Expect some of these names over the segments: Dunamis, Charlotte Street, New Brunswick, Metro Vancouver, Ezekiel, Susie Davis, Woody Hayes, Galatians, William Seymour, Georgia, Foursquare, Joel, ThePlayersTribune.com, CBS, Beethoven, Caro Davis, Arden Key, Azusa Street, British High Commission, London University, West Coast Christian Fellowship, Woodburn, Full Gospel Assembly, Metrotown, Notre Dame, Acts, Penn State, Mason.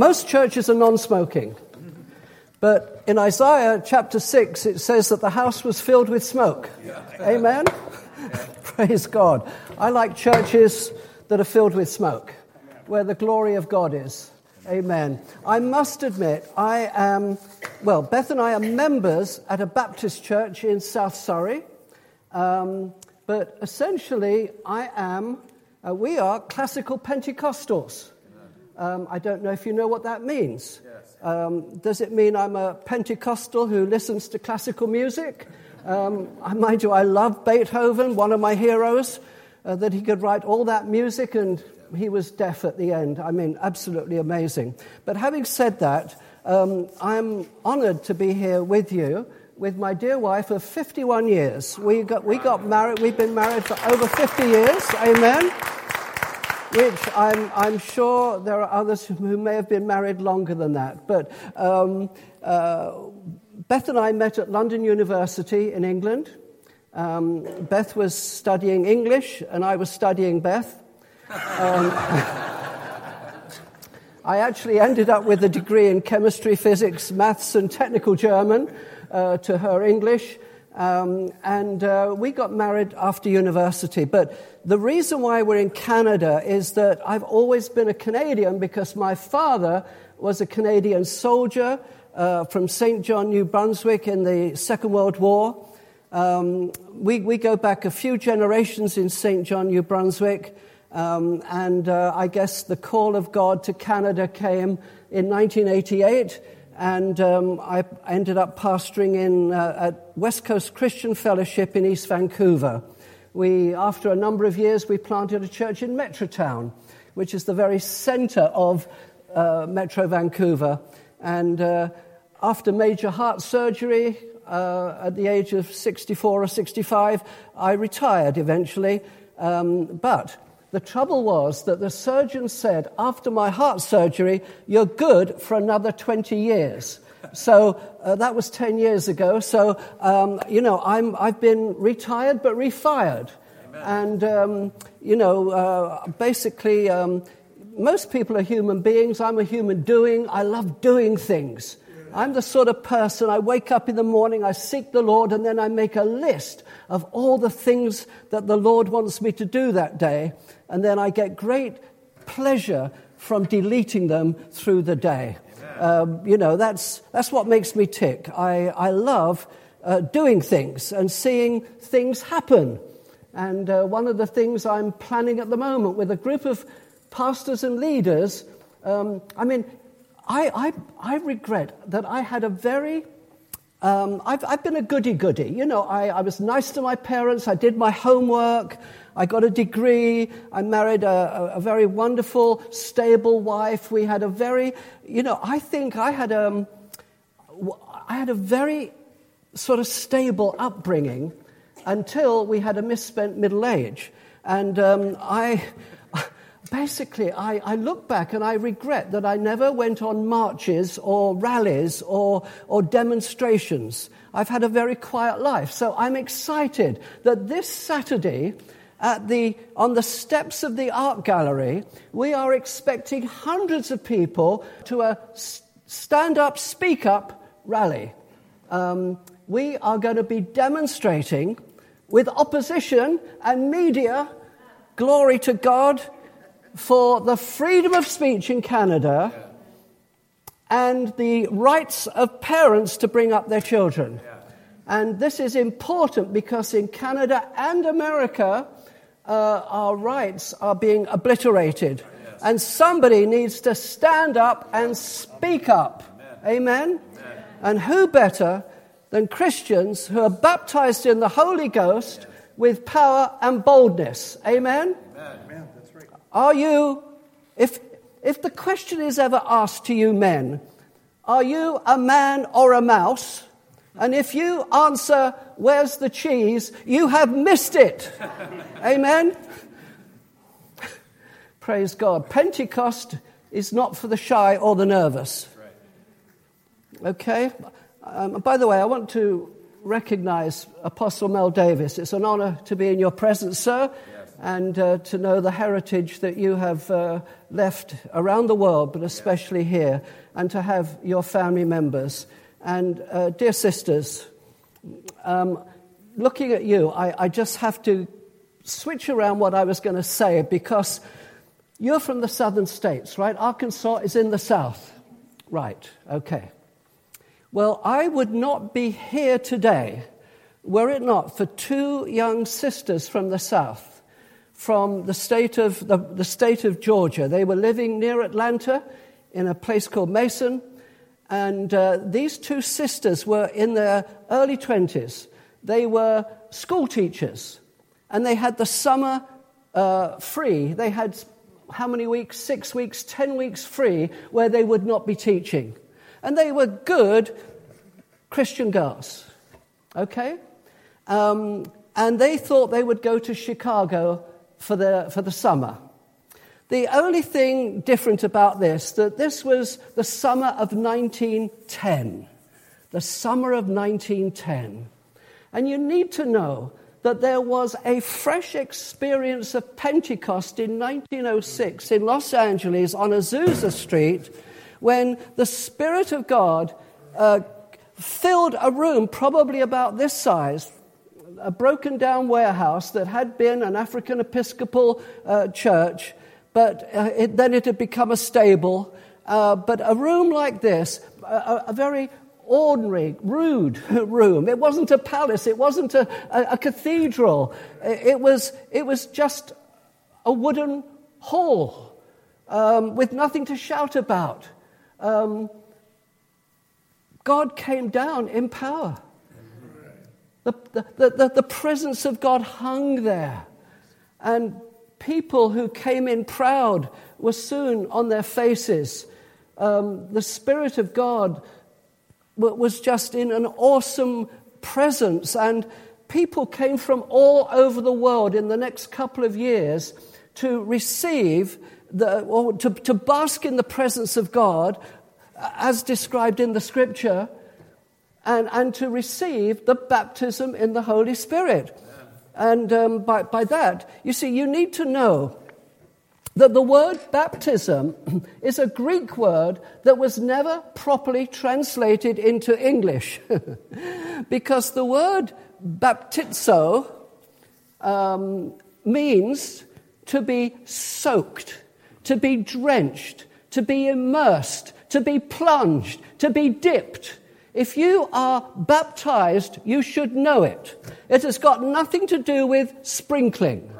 most churches are non-smoking. But in Isaiah chapter 6, it says that the house was filled with smoke. Yeah. Amen? Yeah. Praise God. I like churches that are filled with smoke, where the glory of God is. Amen. I must admit, I am, well, Beth and I are members at a Baptist church in South Surrey. But essentially, we are classical Pentecostals. I don't know if you know what that means. Does it mean I'm a Pentecostal who listens to classical music? Mind you, I love Beethoven, one of my heroes, that he could write all that music, and he was deaf at the end. I mean, absolutely amazing. But having said that, I'm honored to be here with you, with my dear wife of 51 years. We got married. We've been married for over 50 years. Amen. Which I'm sure there are others who may have been married longer than that. But Beth and I met at London University in England. Beth was studying English, and I was studying Beth. I actually ended up with a degree in chemistry, physics, maths, and technical German to her English. And we got married after university. But the reason why we're in Canada is that I've always been a Canadian because my father was a Canadian soldier from St. John, New Brunswick in the Second World War. We go back a few generations in St. John, New Brunswick. And I guess the call of God to Canada came in 1988. And I ended up pastoring at West Coast Christian Fellowship in East Vancouver. After a number of years, we planted a church in Metrotown, which is the very center of Metro Vancouver. And after major heart surgery, at the age of 64 or 65, I retired eventually. But the trouble was that the surgeon said, after my heart surgery, you're good for another 20 years. So that was 10 years ago. So, I've been retired but refired. Amen. And, basically, most people are human beings. I'm a human doing. I love doing things. I'm the sort of person, I wake up in the morning, I seek the Lord, and then I make a list of all the things that the Lord wants me to do that day. And then I get great pleasure from deleting them through the day. That's what makes me tick. I love doing things and seeing things happen. And one of the things I'm planning at the moment with a group of pastors and leaders, I regret that I had a very, I've been a goody-goody. I was nice to my parents. I did my homework. I got a degree. I married a very wonderful, stable wife. We had a very, I think I had a very sort of stable upbringing until we had a misspent middle age. And Basically, I look back and I regret that I never went on marches or rallies or demonstrations. I've had a very quiet life. So I'm excited that this Saturday on the steps of the art gallery, we are expecting hundreds of people to a stand-up, speak-up rally. We are going to be demonstrating with opposition and media, glory to God, for the freedom of speech in Canada and the rights of parents to bring up their children. Yeah. And this is important because in Canada and America, our rights are being obliterated. Yes. And somebody needs to stand up and speak up. Amen. Amen? Amen. And who better than Christians who are baptized in the Holy Ghost with power and boldness? Amen? Amen. Are you, if the question is ever asked to you men, are you a man or a mouse? And if you answer, where's the cheese, you have missed it. Amen? Praise God. Pentecost is not for the shy or the nervous. Okay? By the way, I want to recognize Apostle Mel Davis. It's an honor to be in your presence, sir. and to know the heritage that you have left around the world, but especially here, and to have your family members. And dear sisters, looking at you, I just have to switch around what I was going to say, because you're from the southern states, right? Arkansas is in the south. Right, okay. Well, I would not be here today were it not for two young sisters from the south, from the state of the state of Georgia. They were living near Atlanta in a place called Mason, and these two sisters were in their early 20s. They were school teachers, and they had the summer free. They had how many weeks? 6 weeks, 10 weeks free where they would not be teaching. And they were good Christian girls, okay? And they thought they would go to Chicago for the summer. The only thing different about this, that this was the summer of 1910. The summer of 1910. And you need to know that there was a fresh experience of Pentecost in 1906 in Los Angeles on Azusa Street, when the Spirit of God filled a room probably about this size, a broken-down warehouse that had been an African Episcopal church, but then it had become a stable. But a room like this, a very ordinary, rude room. It wasn't a palace. It wasn't a cathedral. It was just a wooden hall with nothing to shout about. God came down in power. The presence of God hung there. And people who came in proud were soon on their faces. The Spirit of God was just in an awesome presence. And people came from all over the world in the next couple of years to receive or to bask in the presence of God as described in the Scripture, and to receive the baptism in the Holy Spirit. Yeah. And by that, you see, you need to know that the word baptism is a Greek word that was never properly translated into English, because the word baptizo means to be soaked, to be drenched, to be immersed, to be plunged, to be dipped. If you are baptized, you should know it. It has got nothing to do with sprinkling.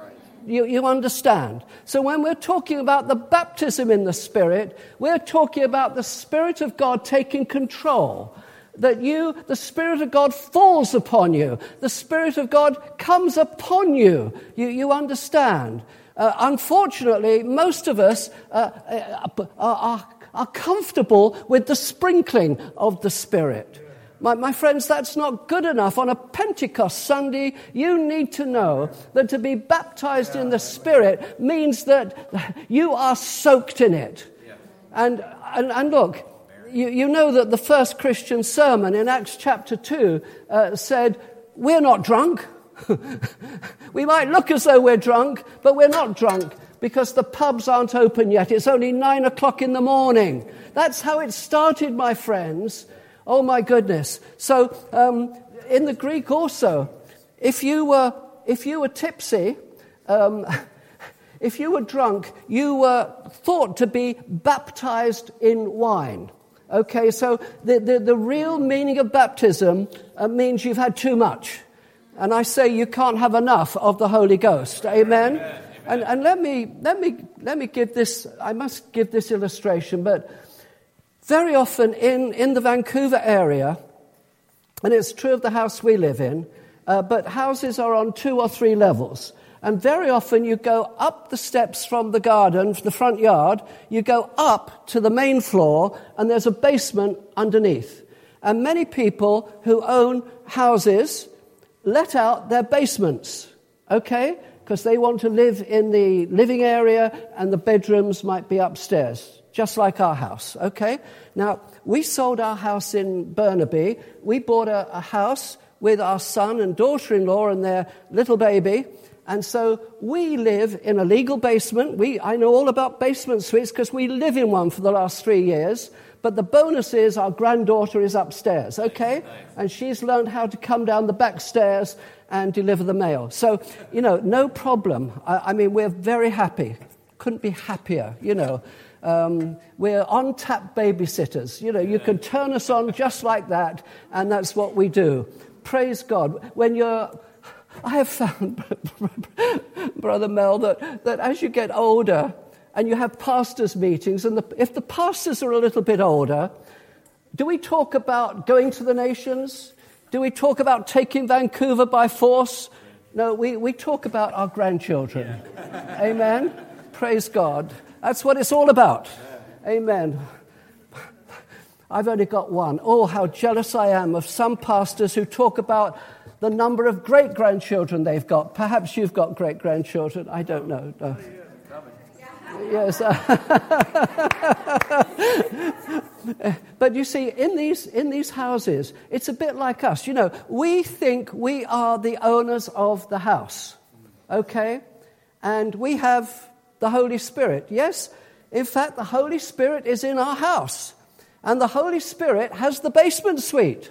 You understand? So when we're talking about the baptism in the Spirit, we're talking about the Spirit of God taking control. That the Spirit of God falls upon you. The Spirit of God comes upon you. You understand? Unfortunately, most of us are comfortable with the sprinkling of the Spirit. My friends, that's not good enough. On a Pentecost Sunday, you need to know that to be baptized in the Spirit means that you are soaked in it. And look, you know that the first Christian sermon in Acts chapter 2 said, we're not drunk. We might look as though we're drunk, but we're not drunk, because the pubs aren't open yet. It's only 9 o'clock in the morning. That's how it started, my friends. Oh, my goodness. So in the Greek also, if you were tipsy, if you were drunk, you were thought to be baptized in wine. Okay, so the real meaning of baptism means you've had too much. And I say you can't have enough of the Holy Ghost. Amen? Amen. And let me give this. I must give this illustration, but very often in the Vancouver area, and it's true of the house we live in, but houses are on 2 or 3 levels. And very often you go up the steps from the garden, the front yard, you go up to the main floor, and there's a basement underneath. And many people who own houses let out their basements, okay? Because they want to live in the living area, and the bedrooms might be upstairs, just like our house, okay? Now, we sold our house in Burnaby. We bought a house with our son and daughter-in-law and their little baby, And so we live in a legal basement. I know all about basement suites because we live in one for the last 3 years. But the bonus is our granddaughter is upstairs, okay? Nice. And she's learned how to come down the back stairs and deliver the mail. So, no problem. I mean, we're very happy. Couldn't be happier, We're on-tap babysitters. You can turn us on just like that, and that's what we do. Praise God. I have found, Brother Mel, that as you get older and you have pastors' meetings, and if the pastors are a little bit older, do we talk about going to the nations? Do we talk about taking Vancouver by force? No, we talk about our grandchildren. Yeah. Amen? Praise God. That's what it's all about. Yeah. Amen. I've only got one. Oh, how jealous I am of some pastors who talk about the number of great-grandchildren they've got. Perhaps you've got great-grandchildren. I don't know. No. Yes. But you see, in these houses, it's a bit like us. We think we are the owners of the house, okay? And we have the Holy Spirit. Yes, in fact, the Holy Spirit is in our house. And the Holy Spirit has the basement suite.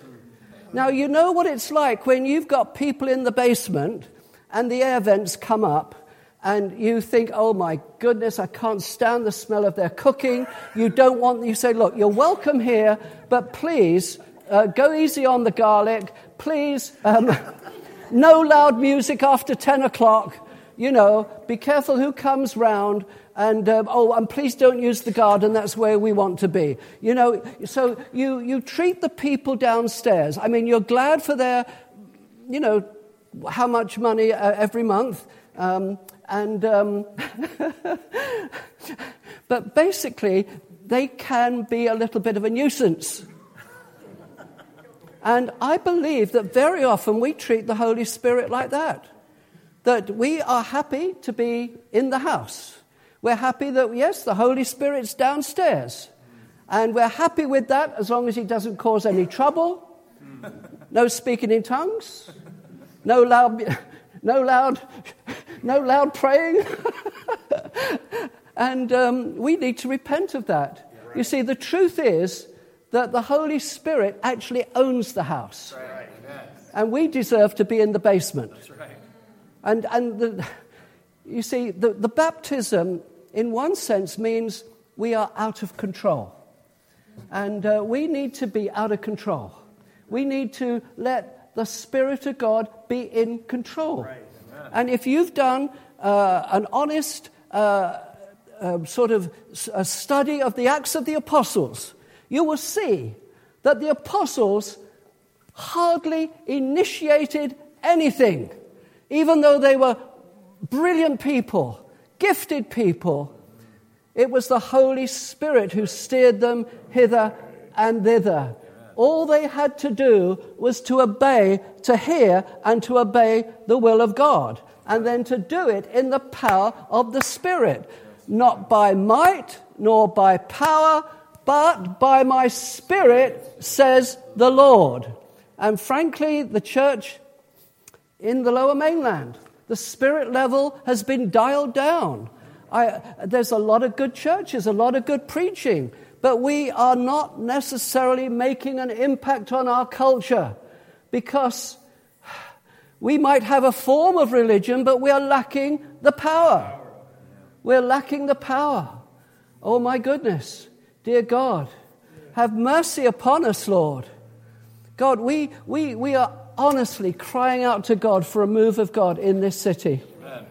Now, you know what it's like when you've got people in the basement and the air vents come up. And you think, oh my goodness, I can't stand the smell of their cooking. You say, look, you're welcome here, but please go easy on the garlic. Please, no loud music after 10 o'clock. Be careful who comes round. And, and please don't use the garden. That's where we want to be. So you treat the people downstairs. I mean, you're glad for their, how much money every month. But basically, they can be a little bit of a nuisance. And I believe that very often we treat the Holy Spirit like that. That we are happy to be in the house. We're happy that, yes, the Holy Spirit's downstairs. And we're happy with that as long as he doesn't cause any trouble. No speaking in tongues. No loud praying. And we need to repent of that. Yeah, right. You see, the truth is that the Holy Spirit actually owns the house. Right. Yes. And we deserve to be in the basement. That's right. You see, the baptism, in one sense, means we are out of control. And we need to be out of control. We need to let the Spirit of God be in control. Right. And if you've done an honest sort of a study of the Acts of the Apostles, you will see that the apostles hardly initiated anything, even though they were brilliant people, gifted people. It was the Holy Spirit who steered them hither and thither. All they had to do was to obey, to hear, and to obey the will of God. And then to do it in the power of the Spirit. Not by might, nor by power, but by my Spirit, says the Lord. And frankly, the church in the Lower Mainland, the Spirit level has been dialed down. There's a lot of good churches, a lot of good preaching. But we are not necessarily making an impact on our culture because we might have a form of religion, but we are lacking the power. We're lacking the power. Oh, my goodness. Dear God, have mercy upon us, Lord. God, we are honestly crying out to God for a move of God in this city. Amen.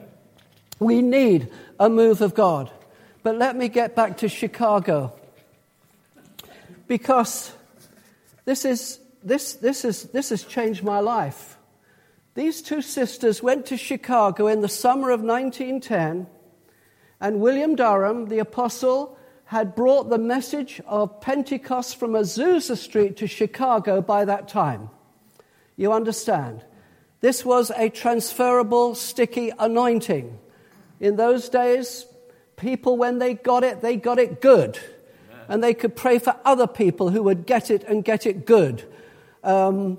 We need a move of God. But let me get back to Chicago. Because this has changed my life. These two sisters went to Chicago in the summer of 1910, and William Durham, the apostle, had brought the message of Pentecost from Azusa Street to Chicago by that time. You understand? This was a transferable, sticky anointing. In those days, people, when they got it good. And they could pray for other people who would get it and get it good. And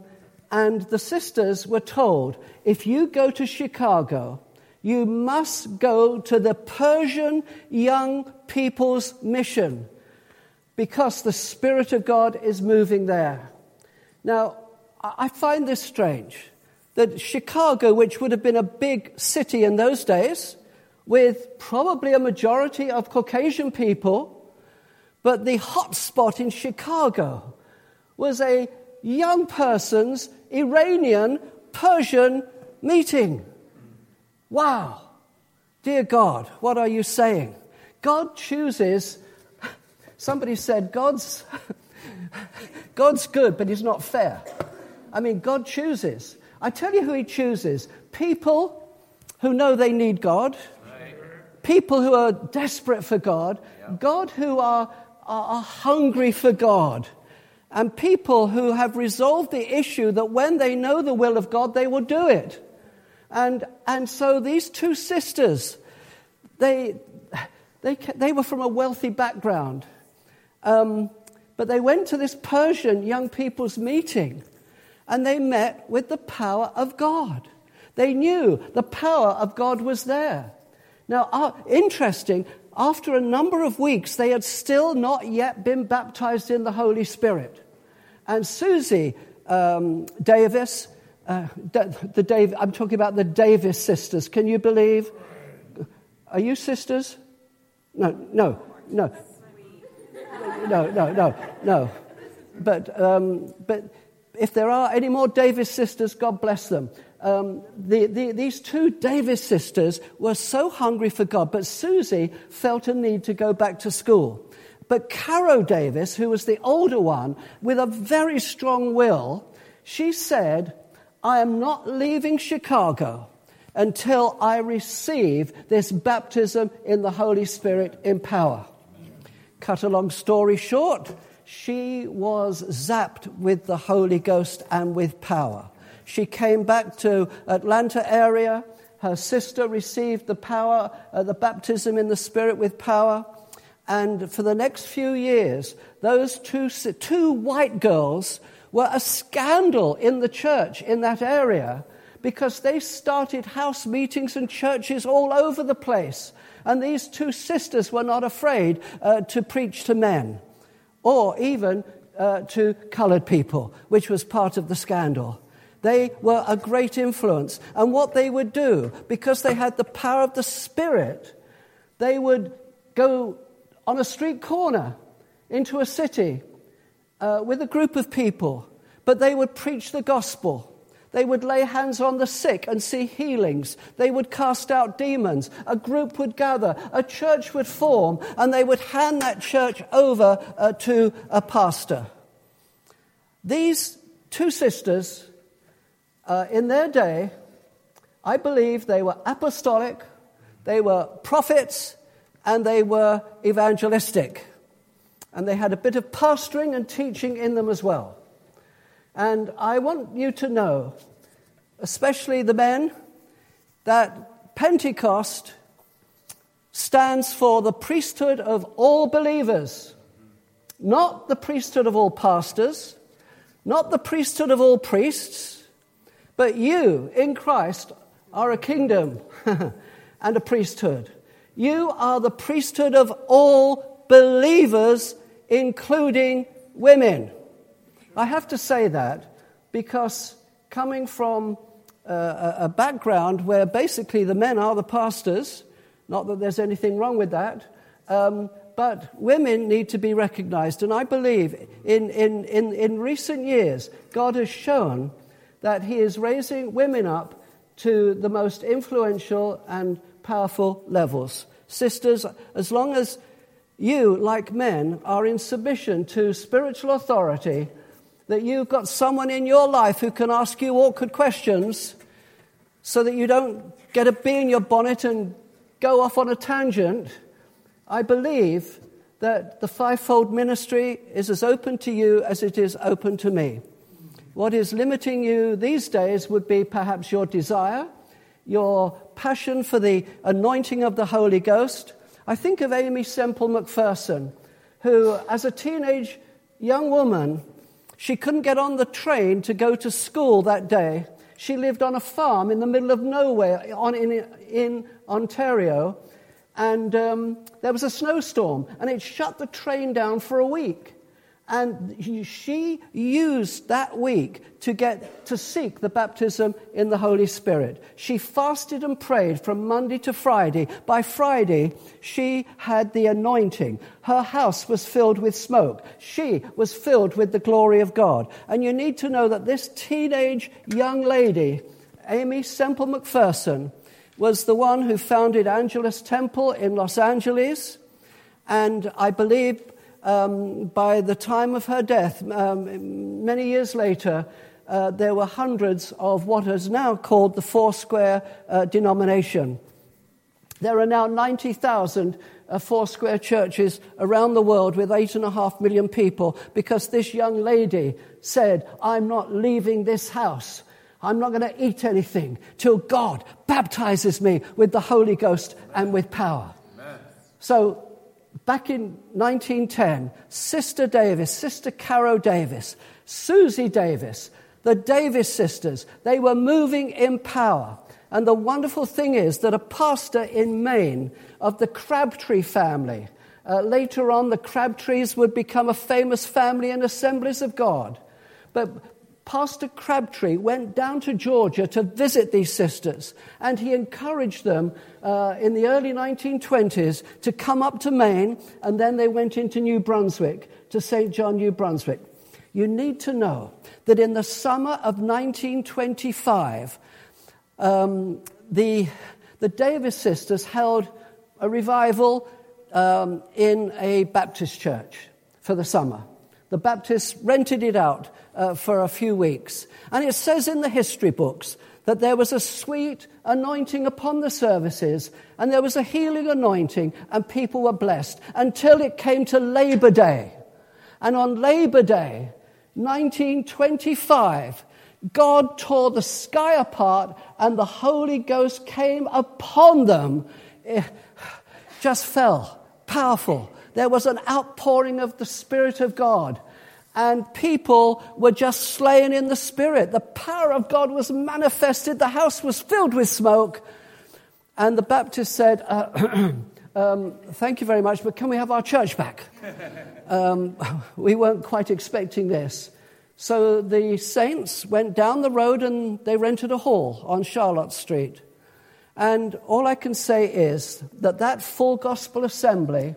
the sisters were told, if you go to Chicago, you must go to the Persian young people's mission because the Spirit of God is moving there. Now, I find this strange, that Chicago, which would have been a big city in those days, with probably a majority of Caucasian people, but the hot spot in Chicago was a young person's Iranian Persian meeting. Wow. Dear God, what are you saying? God chooses, somebody said, God's good, but he's not fair. I mean, God chooses. I tell you who he chooses. People who know they need God. People who are desperate for God. God who are hungry for God. And people who have resolved the issue that when they know the will of God, they will do it. And so these two sisters, they were from a wealthy background. But they went to this Persian young people's meeting and they met with the power of God. They knew the power of God was there. Now, interesting, after a number of weeks, they had still not yet been baptized in the Holy Spirit. And Susie Davis, I'm talking about the Davis sisters. Can you believe? Are you sisters? No. But if there are any more Davis sisters, God bless them. These two Davis sisters were so hungry for God, but Susie felt a need to go back to school. But Caro Davis, who was the older one, with a very strong will, she said, I am not leaving Chicago until I receive this baptism in the Holy Spirit in power. Cut a long story short, she was zapped with the Holy Ghost and with power. She came back to Atlanta area. Her sister received the power, the baptism in the Spirit with power. And for the next few years, those two white girls were a scandal in the church in that area because they started house meetings and churches all over the place. And these two sisters were not afraid to preach to men or even to colored people, which was part of the scandal. They were a great influence. And what they would do, because they had the power of the Spirit, they would go on a street corner into a city with a group of people. But they would preach the gospel. They would lay hands on the sick and see healings. They would cast out demons. A group would gather. A church would form. And they would hand that church over to a pastor. These two sisters, in their day, I believe they were apostolic, they were prophets, and they were evangelistic. And they had a bit of pastoring and teaching in them as well. And I want you to know, especially the men, that Pentecost stands for the priesthood of all believers, not the priesthood of all pastors, not the priesthood of all priests, but you, in Christ, are a kingdom and a priesthood. You are the priesthood of all believers, including women. I have to say that because coming from a background where basically the men are the pastors, not that there's anything wrong with that, but women need to be recognized. And I believe in recent years, God has shown that he is raising women up to the most influential and powerful levels. Sisters, as long as you, like men, are in submission to spiritual authority, that you've got someone in your life who can ask you awkward questions so that you don't get a bee in your bonnet and go off on a tangent, I believe that the fivefold ministry is as open to you as it is open to me. What is limiting you these days would be perhaps your desire, your passion for the anointing of the Holy Ghost. I think of Amy Semple McPherson, who as a teenage young woman, she couldn't get on the train to go to school that day. She lived on a farm in the middle of nowhere in Ontario, and there was a snowstorm, and it shut the train down for a week. And she used that week to seek the baptism in the Holy Spirit. She fasted and prayed from Monday to Friday. By Friday, she had the anointing. Her house was filled with smoke. She was filled with the glory of God. And you need to know that this teenage young lady, Amy Semple McPherson, was the one who founded Angelus Temple in Los Angeles. And I believe by the time of her death, many years later, there were hundreds of what is now called the Foursquare denomination. There are now 90,000 Foursquare churches around the world with 8.5 million people, because this young lady said, "I'm not leaving this house. I'm not going to eat anything till God baptizes me with the Holy Ghost and with power." Amen. So, back in 1910, Sister Davis, Sister Caro Davis, Susie Davis, the Davis sisters, they were moving in power. And the wonderful thing is that a pastor in Maine of the Crabtree family, later on the Crabtrees would become a famous family in Assemblies of God. But Pastor Crabtree went down to Georgia to visit these sisters, and he encouraged them in the early 1920s to come up to Maine, and then they went into New Brunswick, to St. John, New Brunswick. You need to know that in the summer of 1925, the Davis sisters held a revival in a Baptist church for the summer. The Baptists rented it out for a few weeks. And it says in the history books that there was a sweet anointing upon the services, and there was a healing anointing, and people were blessed until it came to Labor Day. And on Labor Day, 1925, God tore the sky apart, and the Holy Ghost came upon them. It just fell. Powerful. There was an outpouring of the Spirit of God, and people were just slain in the Spirit. The power of God was manifested. The house was filled with smoke. And the Baptist said, thank you very much, but can we have our church back? We weren't quite expecting this. So the saints went down the road and they rented a hall on Charlotte Street. And all I can say is that that Full Gospel Assembly,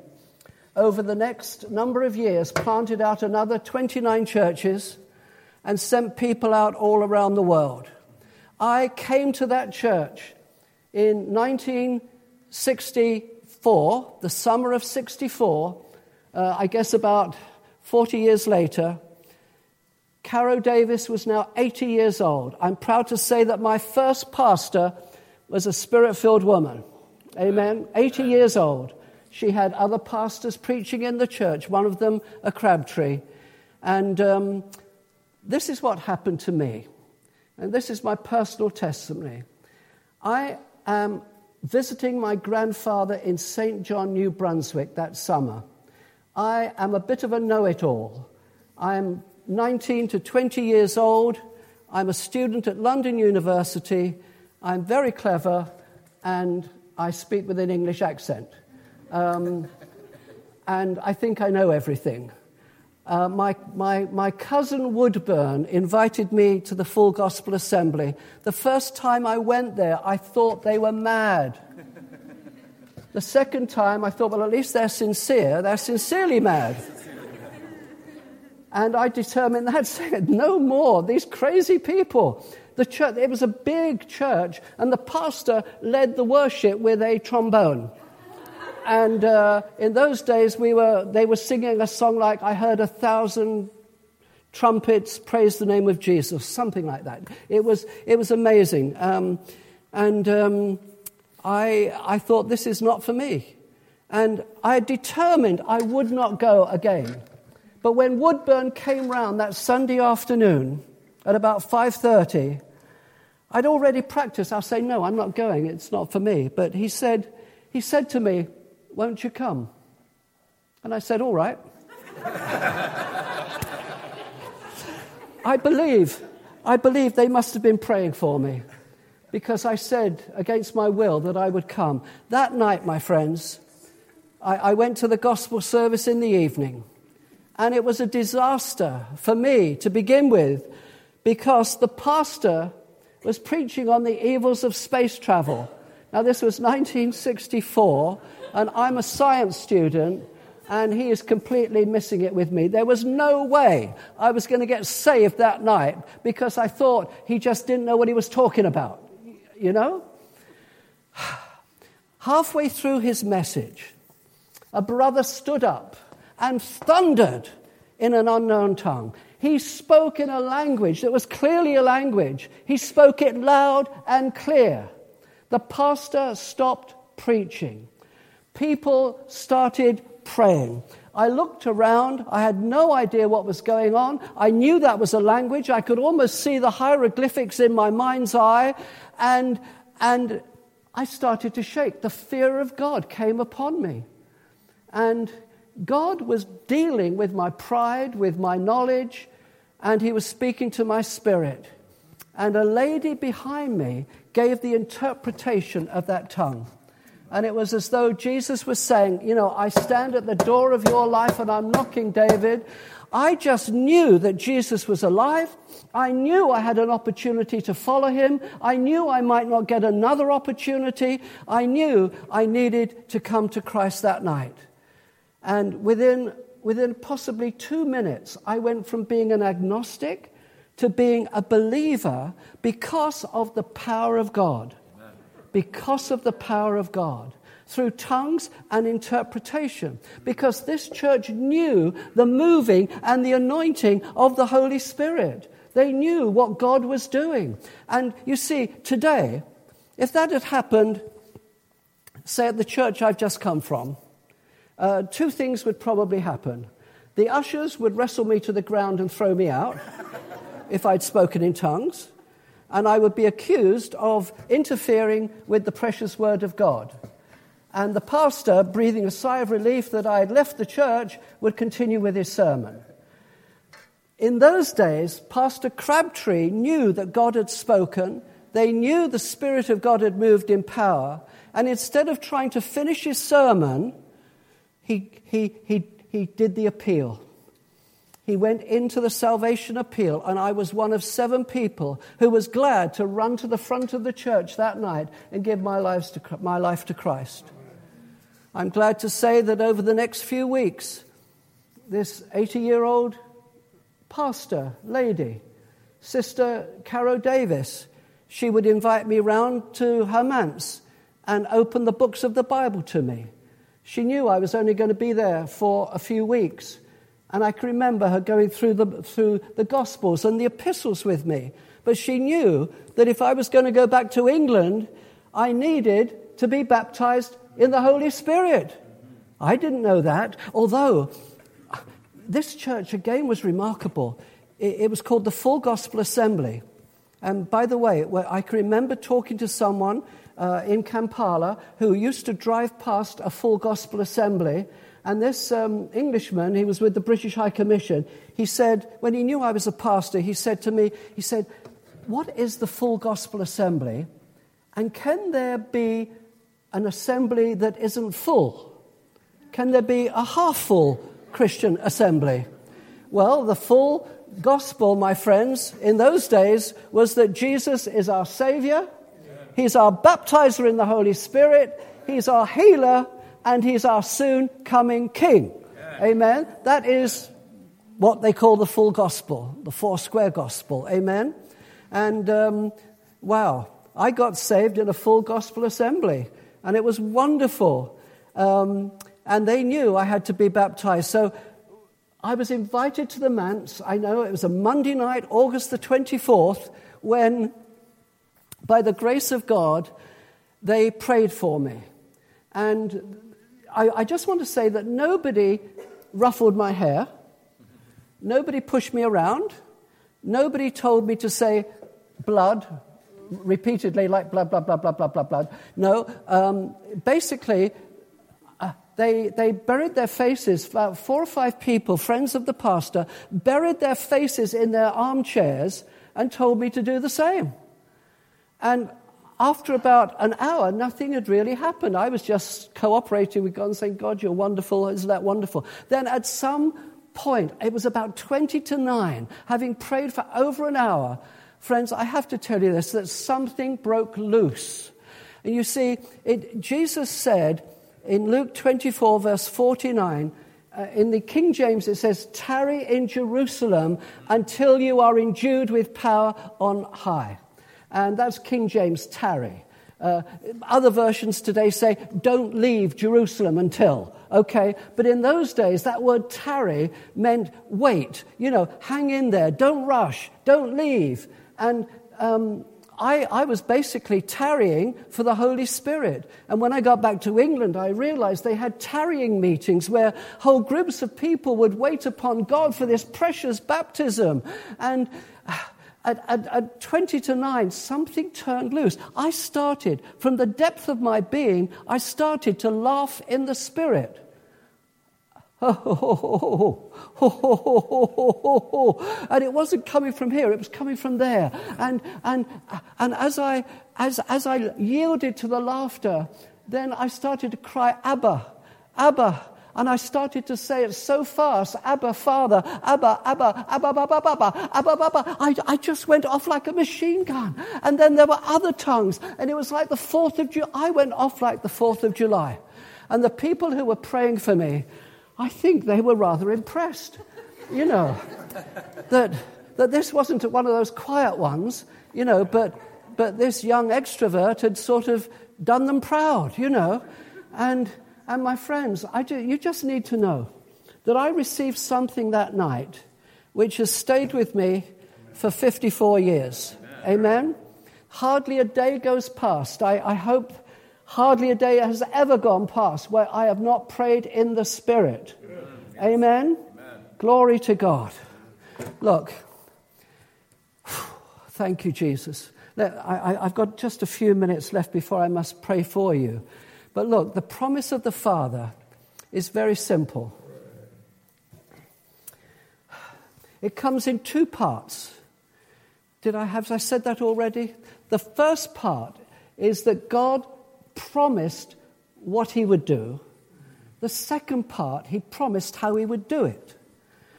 over the next number of years, planted out another 29 churches and sent people out all around the world. I came to that church in 1964, the summer of 64, I guess about 40 years later. Caro Davis was now 80 years old. I'm proud to say that my first pastor was a Spirit-filled woman. Amen. 80 years old. She had other pastors preaching in the church, one of them a Crabtree. And this is what happened to me. And this is my personal testimony. I am visiting my grandfather in St. John, New Brunswick that summer. I am a bit of a know-it-all. I'm 19 to 20 years old. I'm a student at London University. I'm very clever, and I speak with an English accent. And I think I know everything. My cousin Woodburn invited me to the Full Gospel Assembly. The first time I went there, I thought they were mad. The second time, I thought, well, at least they're sincere. They're sincerely mad. And I determined that said, no more, these crazy people. The church, it was a big church, and the pastor led the worship with a trombone. And in those days, they were singing a song like, "I heard 1,000 trumpets, praise the name of Jesus," something like that. It was amazing. I thought, this is not for me. And I determined I would not go again. But when Woodburn came round that Sunday afternoon at about 5:30, I'd already practiced. I'll say, no, I'm not going. It's not for me. But he said to me, "Won't you come?" And I said, "All right." I believe I believe they must have been praying for me, because I said against my will that I would come. That night, my friends, I went to the gospel service in the evening, and it was a disaster for me to begin with, because the pastor was preaching on the evils of space travel. Now, this was 1964, and I'm a science student, and he is completely missing it with me. There was no way I was going to get saved that night, because I thought he just didn't know what he was talking about, you know? Halfway through his message, a brother stood up and thundered in an unknown tongue. He spoke in a language that was clearly a language. He spoke it loud and clear. The pastor stopped preaching. People started praying. I looked around. I had no idea what was going on. I knew that was a language. I could almost see the hieroglyphics in my mind's eye. And I started to shake. The fear of God came upon me. And God was dealing with my pride, with my knowledge, and he was speaking to my spirit. And a lady behind me gave the interpretation of that tongue. And it was as though Jesus was saying, you know, I stand at the door of your life and I'm knocking, David. I just knew that Jesus was alive. I knew I had an opportunity to follow him. I knew I might not get another opportunity. I knew I needed to come to Christ that night. And within possibly 2 minutes, I went from being an agnostic to being a believer because of the power of God. Amen. Because of the power of God. Through tongues and interpretation. Because this church knew the moving and the anointing of the Holy Spirit. They knew what God was doing. And you see, today, if that had happened, say at the church I've just come from, two things would probably happen. The ushers would wrestle me to the ground and throw me out if I'd spoken in tongues, and I would be accused of interfering with the precious word of God. And the pastor, breathing a sigh of relief that I had left the church, would continue with his sermon. In those days, Pastor Crabtree knew that God had spoken. They knew the Spirit of God had moved in power. And instead of trying to finish his sermon, he did the appeal. He went into the salvation appeal, and I was one of 7 people who was glad to run to the front of the church that night and give my life to Christ. I'm glad to say that over the next few weeks, this 80-year-old pastor lady, Sister Caro Davis, she would invite me round to her manse and open the books of the Bible to me. She knew I was only going to be there for a few weeks. And I can remember her going through the Gospels and the epistles with me. But she knew that if I was going to go back to England, I needed to be baptized in the Holy Spirit. I didn't know that. Although, this church, again, was remarkable. It was called the Full Gospel Assembly. And by the way, I can remember talking to someone in Kampala who used to drive past a Full Gospel Assembly, and this Englishman, he was with the British High Commission, he said, when he knew I was a pastor, he said to me, he said, what is the Full Gospel Assembly, and can there be an assembly that isn't full? Can there be a half-full Christian assembly? Well, the full gospel, my friends, in those days was that Jesus is our Savior. He's our baptizer in the Holy Spirit. He's our healer. And he's our soon-coming King. Yeah. Amen. That is what they call the full gospel, the Foursquare gospel. Amen. And, wow, I got saved in a full gospel assembly. And it was wonderful. And they knew I had to be baptized. So I was invited to the manse. I know it was a Monday night, August the 24th, when, by the grace of God, they prayed for me. And I just want to say that nobody ruffled my hair. Nobody pushed me around. Nobody told me to say blood repeatedly, like blood, blood, blood, blood, blood, blood, blood. No, basically, they buried their faces, about 4 or 5 people, friends of the pastor, buried their faces in their armchairs and told me to do the same. And after about an hour, nothing had really happened. I was just cooperating with God and saying, God, you're wonderful. Isn't that wonderful? Then at some point, it was about 8:40, having prayed for over an hour, friends, I have to tell you this, that something broke loose. And you see, Jesus said in Luke 24, verse 49, in the King James, it says, tarry in Jerusalem until you are endued with power on high. And that's King James, tarry. Other versions today say, don't leave Jerusalem until, okay? But in those days, that word tarry meant wait, hang in there, don't rush, don't leave. And I was basically tarrying for the Holy Spirit. And when I got back to England, I realized they had tarrying meetings where whole groups of people would wait upon God for this precious baptism. And at 8:40, something turned loose. I started, from the depth of my being, I started to laugh in the Spirit. And it wasn't coming from here, it was coming from there. And as I yielded to the laughter, then I started to cry, Abba, Abba. And I started to say it so fast, Abba, Father, Abba, Abba, Abba, Abba, Abba, Abba, Abba, Abba. I just went off like a machine gun. And then there were other tongues. And it was like the 4th of July. I went off like the 4th of July. And the people who were praying for me, I think they were rather impressed, that this wasn't one of those quiet ones, but this young extrovert had sort of done them proud, And my friends, you just need to know that I received something that night which has stayed with me for 54 years. Amen? Hardly a day goes past. I hope hardly a day has ever gone past where I have not prayed in the Spirit. Amen? Amen. Glory to God. Look, thank you, Jesus. I've got just a few minutes left before I must pray for you. But look, the promise of the Father is very simple. It comes in two parts. Have I said that already? The first part is that God promised what he would do. The second part, he promised how he would do it.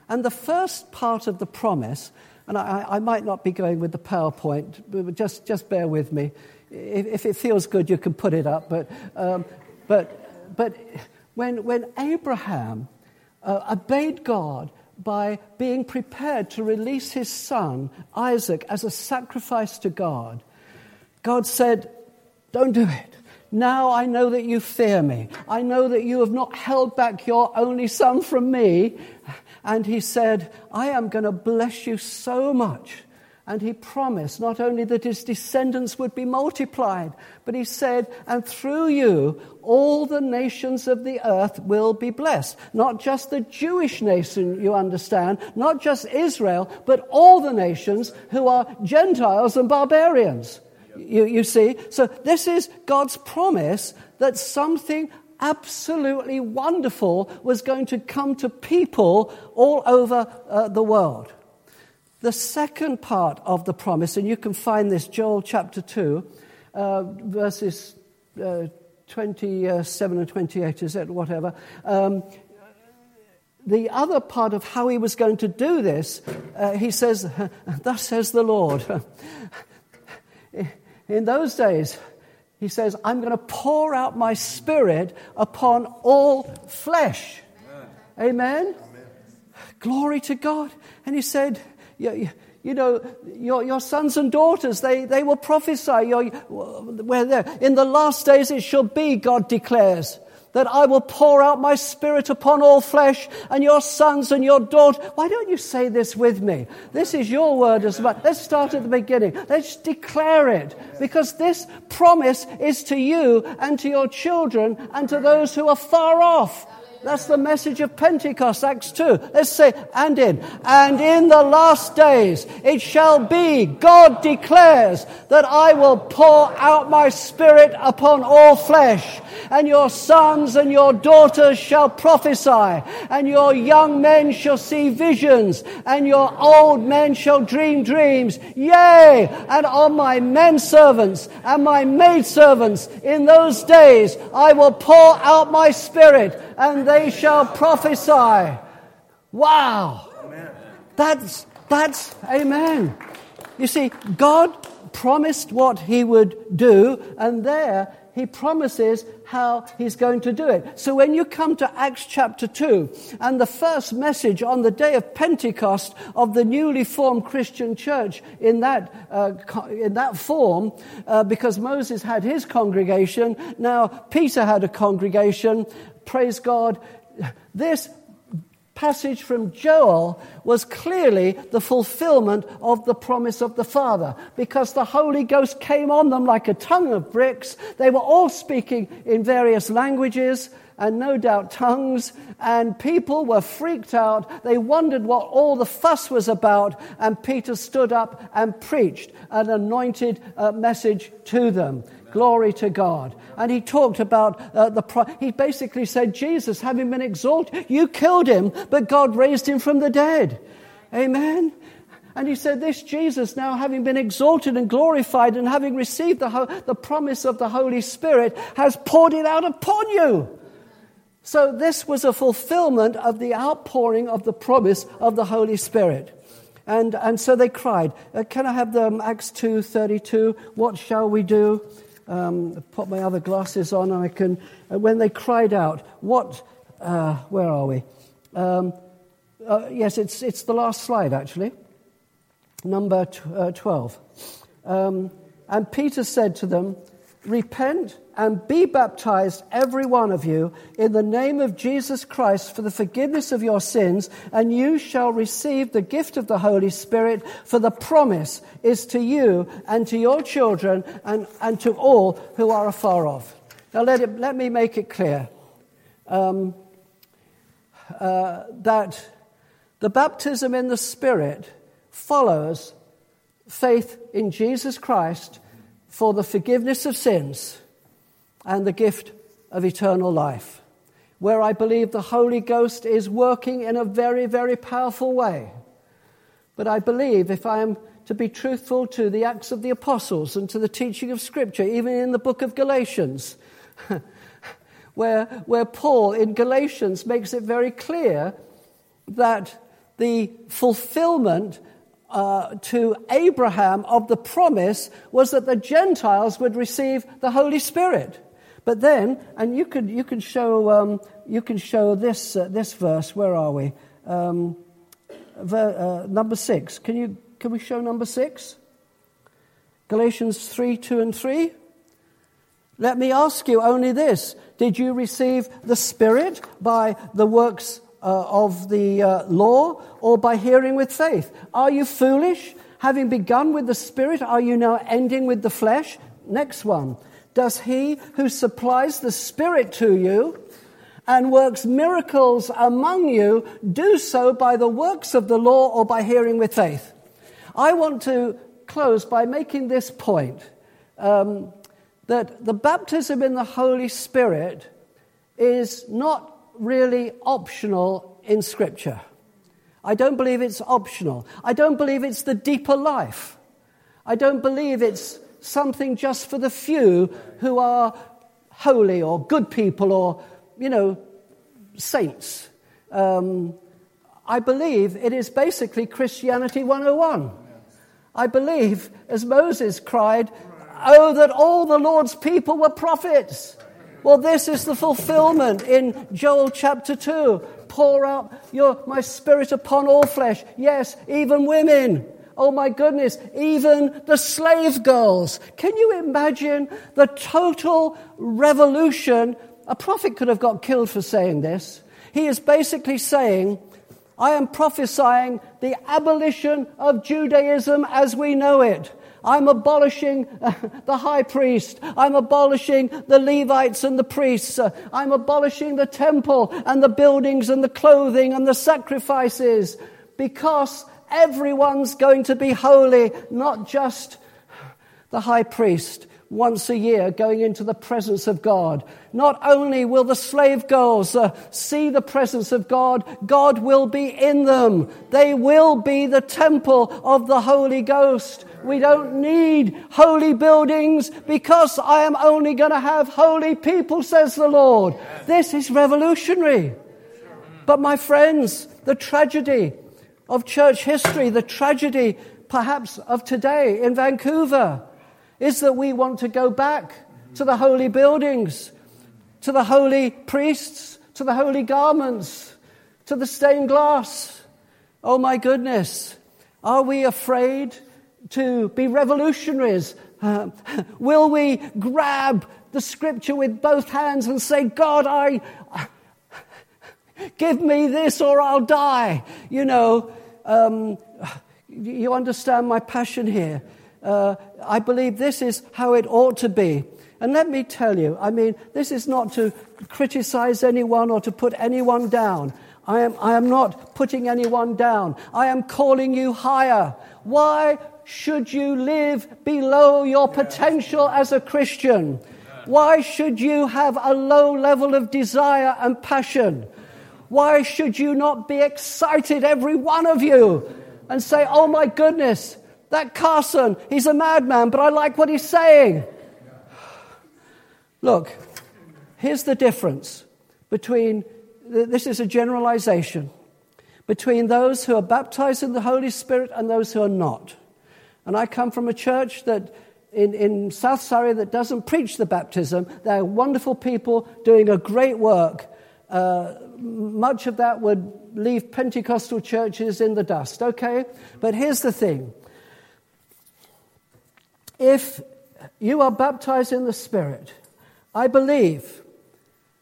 And the first part of the promise, and I might not be going with the PowerPoint, but just bear with me. If it feels good, you can put it up. But when Abraham obeyed God by being prepared to release his son, Isaac, as a sacrifice to God, God said, don't do it. Now I know that you fear me. I know that you have not held back your only son from me. And he said, I am going to bless you so much. And he promised not only that his descendants would be multiplied, but he said, and through you, all the nations of the earth will be blessed. Not just the Jewish nation, you understand, not just Israel, but all the nations who are Gentiles and barbarians. You see? So this is God's promise that something absolutely wonderful was going to come to people all over the world. The second part of the promise, and you can find this, Joel chapter 2, verses 27 and 28, is it, whatever. The other part of how he was going to do this, he says, thus says the Lord. In those days, he says, I'm going to pour out my Spirit upon all flesh. Amen? Amen. Glory to God. And he said, your sons and daughters, they will prophesy. In the last days it shall be, God declares, that I will pour out my Spirit upon all flesh, and your sons and your daughters. Why don't you say this with me? This is your word as well. Let's start at the beginning. Let's declare it, because this promise is to you and to your children and to those who are far off. That's the message of Pentecost, Acts 2. Let's say, and in the last days it shall be, God declares, that I will pour out my Spirit upon all flesh, and your sons and your daughters shall prophesy, and your young men shall see visions, and your old men shall dream dreams. Yea, and on my men servants and my maid servants in those days I will pour out my Spirit, and they shall prophesy. Wow. Amen. That's amen. You see, God promised what he would do, and there he promises how he's going to do it. So when you come to Acts chapter 2 and the first message on the day of Pentecost of the newly formed Christian church in that form, because Moses had his congregation, now Peter had a congregation, praise God, this passage from Joel was clearly the fulfillment of the promise of the Father, because the Holy Ghost came on them like a tongue of bricks. They were all speaking in various languages, and no doubt tongues, and people were freaked out. They wondered what all the fuss was about, and Peter stood up and preached an anointed message to them. Glory to God. And he talked about he basically said, Jesus, having been exalted, you killed him, but God raised him from the dead. Amen. And he said, this Jesus, now having been exalted and glorified and having received the promise of the Holy Spirit, has poured it out upon you. So this was a fulfillment of the outpouring of the promise of the Holy Spirit. And so they cried, can I have the Acts 2:32, what shall we do? Put my other glasses on, and I can. When they cried out, what? Where are we? Yes, it's the last slide actually, number 12. And Peter said to them, "Repent and be baptized, every one of you, in the name of Jesus Christ for the forgiveness of your sins, and you shall receive the gift of the Holy Spirit, for the promise is to you and to your children and to all who are afar off." Now let me make it clear that the baptism in the Spirit follows faith in Jesus Christ for the forgiveness of sins and the gift of eternal life, where I believe the Holy Ghost is working in a very, very powerful way. But I believe, if I am to be truthful to the Acts of the Apostles and to the teaching of Scripture, even in the book of Galatians, where Paul in Galatians makes it very clear that the fulfillment to Abraham of the promise was that the Gentiles would receive the Holy Spirit. But then, and you can show this verse. Where are we? Number 6. Can we show number 6? Galatians 3:2-3. Let me ask you only this: did you receive the Spirit by the works of the law, or by hearing with faith? Are you foolish? Having begun with the Spirit, are you now ending with the flesh? Next one. Does he who supplies the Spirit to you and works miracles among you do so by the works of the law or by hearing with faith? I want to close by making this point, that the baptism in the Holy Spirit is not really optional in Scripture. I don't believe it's optional. I don't believe it's the deeper life. I don't believe it's something just for the few who are holy or good people or, saints. I believe it is basically Christianity 101. I believe, as Moses cried, "Oh, that all the Lord's people were prophets." Well, this is the fulfillment in Joel chapter 2. Pour out my Spirit upon all flesh. Yes, even women. Oh my goodness, even the slave girls. Can you imagine the total revolution? A prophet could have got killed for saying this. He is basically saying, I am prophesying the abolition of Judaism as we know it. I'm abolishing the high priest. I'm abolishing the Levites and the priests. I'm abolishing the temple and the buildings and the clothing and the sacrifices, because everyone's going to be holy, not just the high priest once a year going into the presence of God. Not only will the slave girls see the presence of God, God will be in them. They will be the temple of the Holy Ghost. We don't need holy buildings, because I am only going to have holy people, says the Lord. This is revolutionary. But my friends, the tragedy of church history, the tragedy perhaps of today in Vancouver, is that we want to go back to the holy buildings, to the holy priests, to the holy garments, to the stained glass. Oh my goodness, are we afraid to be revolutionaries? Will we grab the scripture with both hands and say, God, give me this or I'll die? You know, you understand my passion here. I believe this is how it ought to be. And let me tell you, I mean, this is not to criticize anyone or to put anyone down. I am not putting anyone down. I am calling you higher. Why should you live below your potential as a Christian? Why should you have a low level of desire and passion? Why should you not be excited, every one of you, and say, oh my goodness, that Carson, he's a madman, but I like what he's saying. Look, here's the difference between, this is a generalization, between those who are baptized in the Holy Spirit and those who are not. And I come from a church that in South Surrey that doesn't preach the baptism. They're wonderful people doing a great work. Much of that would leave Pentecostal churches in the dust, okay? But here's the thing. If you are baptized in the Spirit, I believe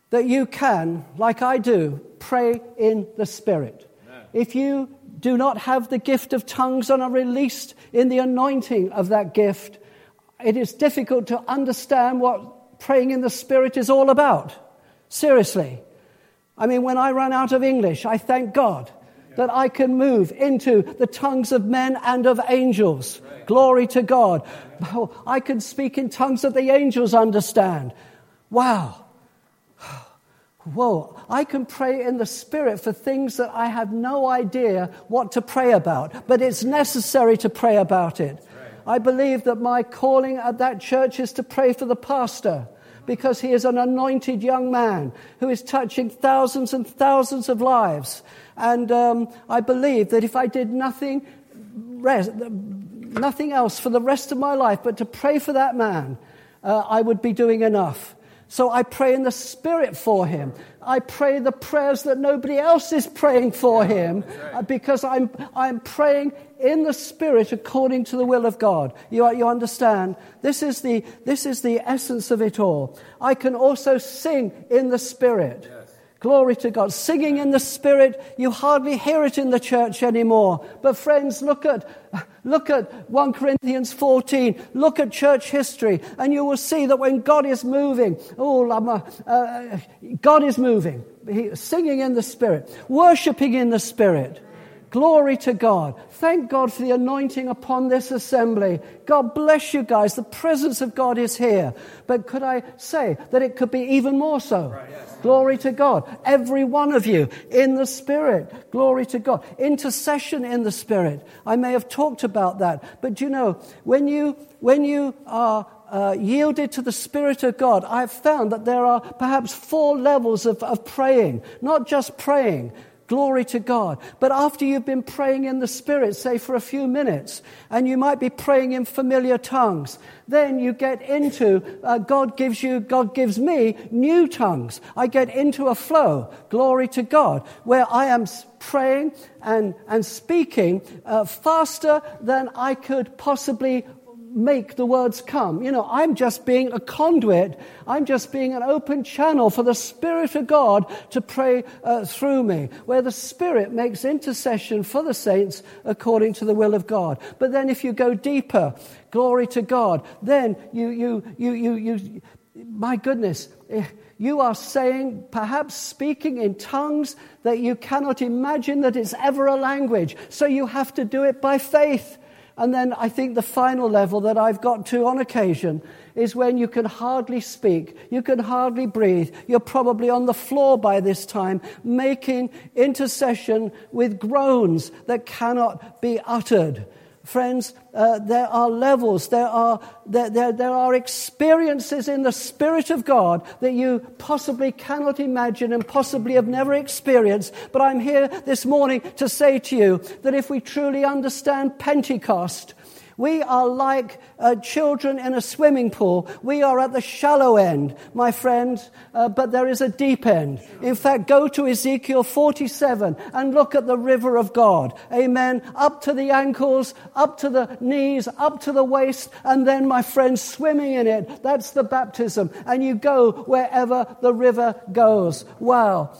that you can, like I do, pray in the Spirit. Amen. If you do not have the gift of tongues and are released in the anointing of that gift, it is difficult to understand what praying in the Spirit is all about. Seriously. I mean, when I ran out of English, I thank God that I can move into the tongues of men and of angels. Right. Glory to God. Oh, I can speak in tongues that the angels understand. Wow. Whoa. I can pray in the Spirit for things that I have no idea what to pray about, but it's necessary to pray about it. Right. I believe that my calling at that church is to pray for the pastor, because he is an anointed young man who is touching thousands and thousands of lives. And I believe that if I did nothing else for the rest of my life but to pray for that man, I would be doing enough. So I pray in the Spirit for him. I pray the prayers that nobody else is praying for him, because I'm praying in the Spirit according to the will of God. You understand? This is the essence of it all. I can also sing in the Spirit. Yes. Glory to God. Singing in the Spirit, you hardly hear it in the church anymore. But friends, look at 1 Corinthians 14. Look at church history, and you will see that when God is moving, God is moving. Singing in the Spirit, worshiping in the Spirit. Glory to God. Thank God for the anointing upon this assembly. God bless you guys. The presence of God is here. But could I say that it could be even more so? Right, yes. Glory to God. Every one of you in the Spirit. Glory to God. Intercession in the Spirit. I may have talked about that. But do you know, when you are yielded to the Spirit of God, I've found that there are perhaps 4 levels of praying. Not just praying. Glory to God. But after you've been praying in the Spirit, say for a few minutes, and you might be praying in familiar tongues, then you get into, God gives me new tongues. I get into a flow, glory to God, where I am praying and speaking faster than I could possibly make the words come. You know, I'm just being a conduit. I'm just being an open channel for the Spirit of God to pray through me, where the Spirit makes intercession for the saints according to the will of God. But then if you go deeper, glory to God, then you my goodness, you are saying, perhaps speaking in tongues that you cannot imagine that it's ever a language. So you have to do it by faith. And then I think the final level that I've got to on occasion is when you can hardly speak, you can hardly breathe, you're probably on the floor by this time, making intercession with groans that cannot be uttered. Friends, there are levels, there are experiences in the Spirit of God that you possibly cannot imagine and possibly have never experienced. But I'm here this morning to say to you that if we truly understand Pentecost, we are like children in a swimming pool. We are at the shallow end, my friend, but there is a deep end. In fact, go to Ezekiel 47 and look at the river of God. Amen. Up to the ankles, up to the knees, up to the waist, and then, my friend, swimming in it. That's the baptism. And you go wherever the river goes. Wow.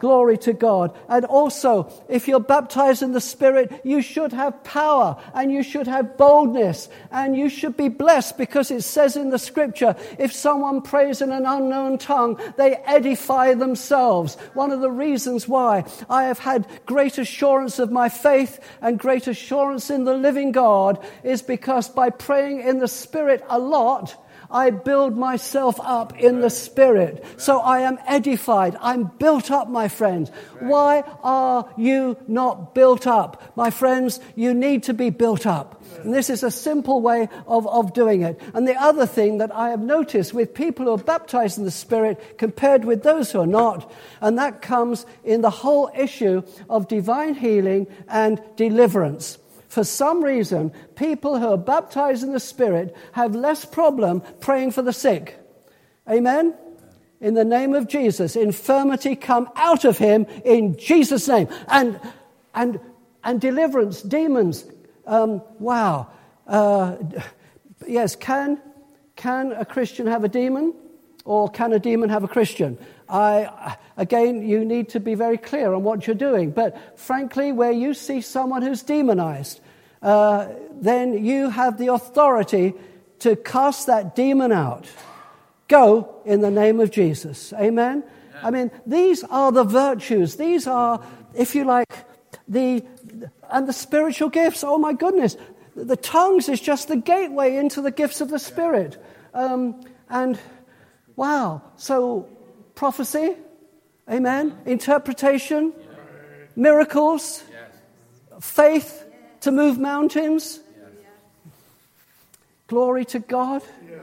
Glory to God. And also, if you're baptized in the Spirit, you should have power and you should have boldness, and you should be blessed, because it says in the scripture, if someone prays in an unknown tongue, they edify themselves. One of the reasons why I have had great assurance of my faith and great assurance in the living God is because by praying in the Spirit a lot, I build myself up in the Spirit. So I am edified. I'm built up, my friends. Why are you not built up? My friends, you need to be built up. And this is a simple way of doing it. And the other thing that I have noticed with people who are baptized in the Spirit compared with those who are not, and that comes in the whole issue of divine healing and deliverance. For some reason, people who are baptized in the Spirit have less problem praying for the sick. Amen? In the name of Jesus, infirmity come out of him in Jesus' name. And deliverance, demons. Wow. Yes, can a Christian have a demon? Or can a demon have a Christian? Again, you need to be very clear on what you're doing. But frankly, where you see someone who's demonized, then you have the authority to cast that demon out. Go in the name of Jesus. Amen? Yeah. I mean, these are the virtues. These are, if you like, the spiritual gifts. Oh, my goodness. The tongues is just the gateway into the gifts of the Spirit. Wow. So prophecy, amen, interpretation, yes. Miracles, yes. Faith, yes. To move mountains, yes. Glory to God. Yes.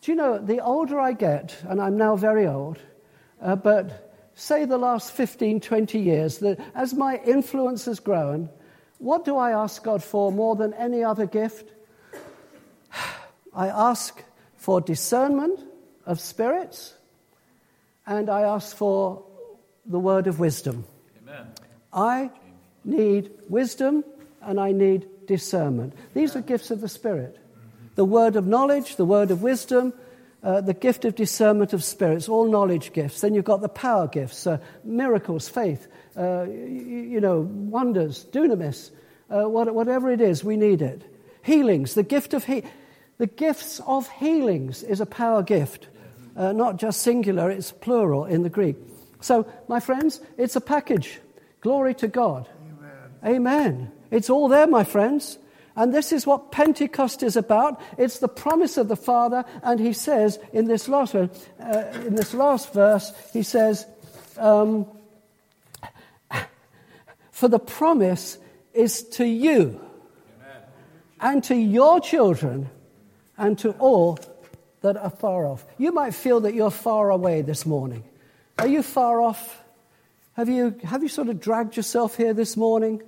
Do you know, the older I get, and I'm now very old, but say the last 15, 20 years, that as my influence has grown, what do I ask God for more than any other gift? I ask for discernment of spirits, and I ask for the word of wisdom. Amen. I need wisdom, and I need discernment. These are gifts of the Spirit. The word of knowledge, the word of wisdom, the gift of discernment of spirits, all knowledge gifts. Then you've got the power gifts, miracles, faith, wonders, dunamis, whatever it is, we need it. Healings, the gift of healing. The gifts of healings is a power gift, not just singular, it's plural in the Greek. So, my friends, it's a package. Glory to God. Amen. Amen. It's all there, my friends. And this is what Pentecost is about. It's the promise of the Father. And he says in this last one, in this last verse, he says, for the promise is to you. Amen. And to your children, and to all that are far off. You might feel that you're far away this morning. Are you far off? Have you sort of dragged yourself here this morning?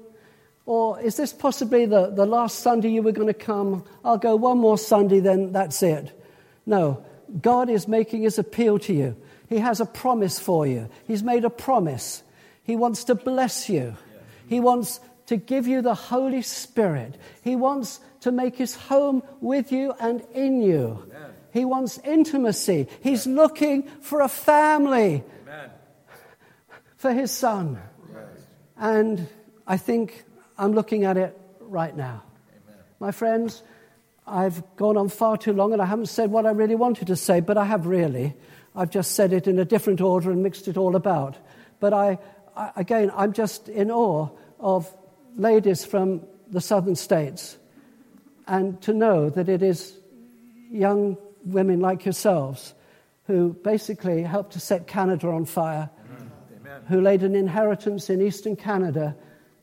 Or is this possibly the last Sunday you were going to come? I'll go one more Sunday, then that's it. No, God is making his appeal to you. He has a promise for you. He's made a promise. He wants to bless you. He wants to give you the Holy Spirit. He wants to make his home with you and in you. Amen. He wants intimacy. He's looking for a family. Amen. For his son. Amen. And I think I'm looking at it right now. Amen. My friends, I've gone on far too long and I haven't said what I really wanted to say, but I have really. I've just said it in a different order and mixed it all about. But I again, I'm just in awe of ladies from the southern states, and to know that it is young women like yourselves who basically helped to set Canada on fire, Amen. Who laid an inheritance in eastern Canada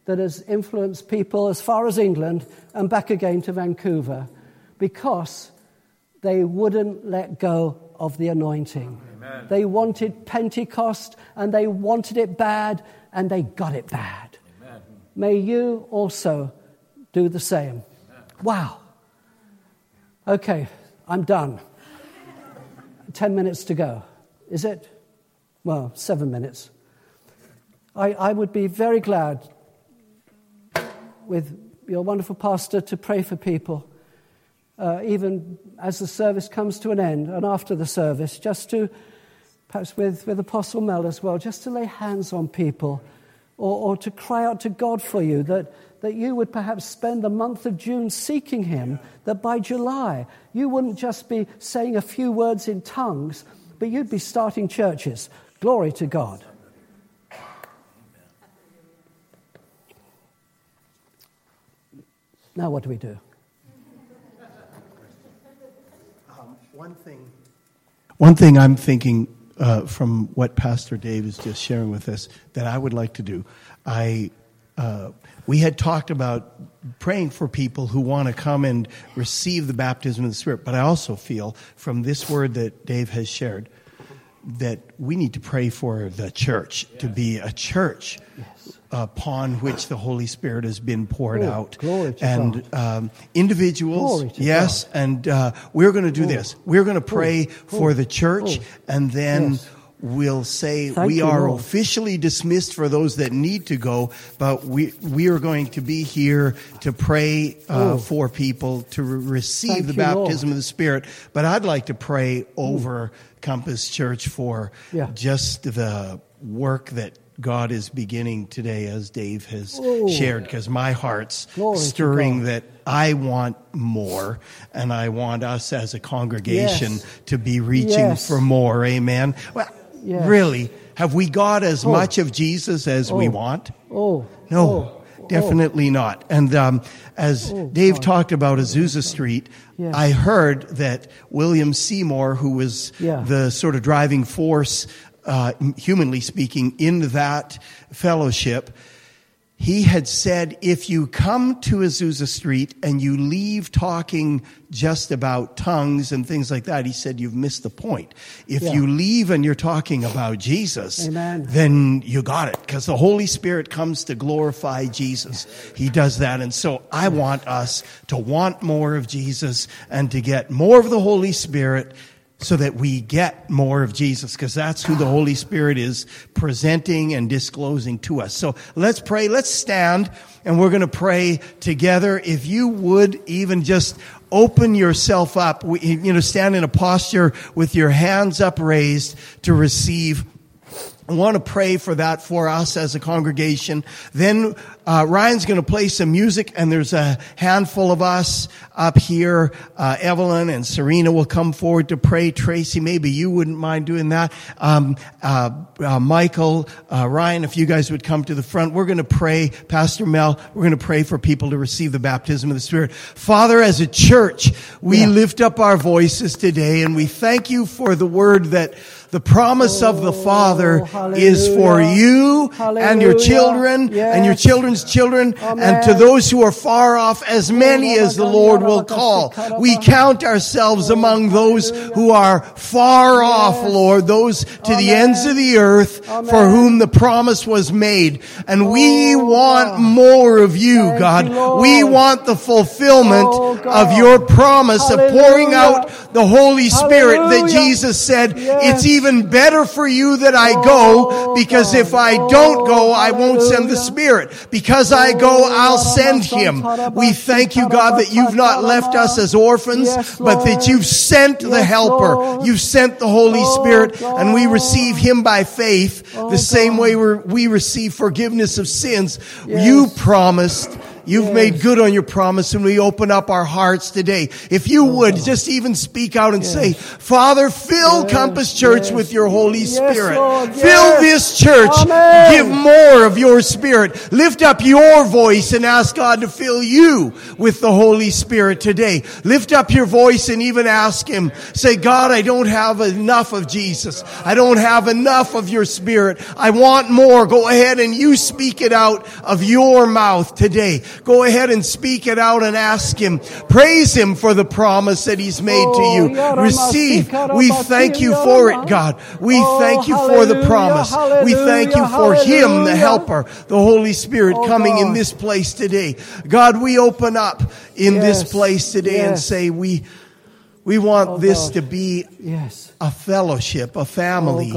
that has influenced people as far as England and back again to Vancouver, because they wouldn't let go of the anointing. Amen. They wanted Pentecost, and they wanted it bad, and they got it bad. Amen. May you also do the same. Amen. Wow. Okay, I'm done. 10 minutes to go. Is it? Well, 7 minutes. I would be very glad with your wonderful pastor to pray for people. Even as the service comes to an end and after the service, just to, perhaps with Apostle Mel as well, just to lay hands on people or to cry out to God for you, that you would perhaps spend the month of June seeking him, that by July you wouldn't just be saying a few words in tongues, but you'd be starting churches. Glory to God. Now what do we do? One thing I'm thinking from what Pastor Dave is just sharing with us that I would like to do. We had talked about praying for people who want to come and receive the baptism of the Spirit, but I also feel from this word that Dave has shared that we need to pray for the church, to be a church upon which the Holy Spirit has been poured out. Glory to God. And individuals, yes, God. And we're going to do this. We're going to pray for the church, and then we'll say we are officially dismissed for those that need to go, but we are going to be here to pray for people to receive the baptism of the Spirit. But I'd like to pray over Compass Church for just the work that God is beginning today, as Dave has shared, because my heart's stirring that I want more, and I want us as a congregation to be reaching for more. Amen. Well, really, have we got as much of Jesus as we want? No, definitely not. And as Dave talked about Azusa Street, I heard that William Seymour, who was the sort of driving force, humanly speaking, in that fellowship, he had said, if you come to Azusa Street and you leave talking just about tongues and things like that, he said, you've missed the point. If you leave and you're talking about Jesus, then you got it, because the Holy Spirit comes to glorify Jesus. He does that. And so I want us to want more of Jesus and to get more of the Holy Spirit, so that we get more of Jesus, because that's who the Holy Spirit is presenting and disclosing to us. So let's pray. Let's stand, and we're going to pray together. If you would even just open yourself up, stand in a posture with your hands upraised to receive. I want to pray for that for us as a congregation. Then Ryan's going to play some music, and there's a handful of us up here. Evelyn and Serena will come forward to pray. Tracy, maybe you wouldn't mind doing that. Michael, Ryan, if you guys would come to the front. We're going to pray. Pastor Mel, we're going to pray for people to receive the baptism of the Spirit. Father, as a church, we lift up our voices today, and we thank you for the word that the promise of the Father is for you and your children and your children's children, and to those who are far off, as many as the Lord will call. We count ourselves among those who are far off, Lord, those to the ends of the earth for whom the promise was made. And we want more of you, God. We want the fulfillment of your promise of pouring out the Holy Spirit that Jesus said, it's even better for you that I go, because if I don't go, I won't send the Spirit. Because I go, I'll send him. We thank you, God, that you've not left us as orphans, but that you've sent the Helper. You've sent the Holy Spirit, and we receive him by faith, the same way we receive forgiveness of sins. You promised. You've made good on your promise, and we open up our hearts today. If you would, just even speak out and say, Father, fill Compass Church with your Holy Spirit. Fill this church. Amen. Give more of your Spirit. Lift up your voice and ask God to fill you with the Holy Spirit today. Lift up your voice and even ask him. Say, God, I don't have enough of Jesus. I don't have enough of your Spirit. I want more. Go ahead and you speak it out of your mouth today. Go ahead and speak it out and ask him. Praise him for the promise that he's made to you. Receive. We thank you for it, God. We thank you for the promise. We thank you for him, the Helper, the Holy Spirit coming in this place today. God, we open up in this place today and say, we want this to be a fellowship, a family,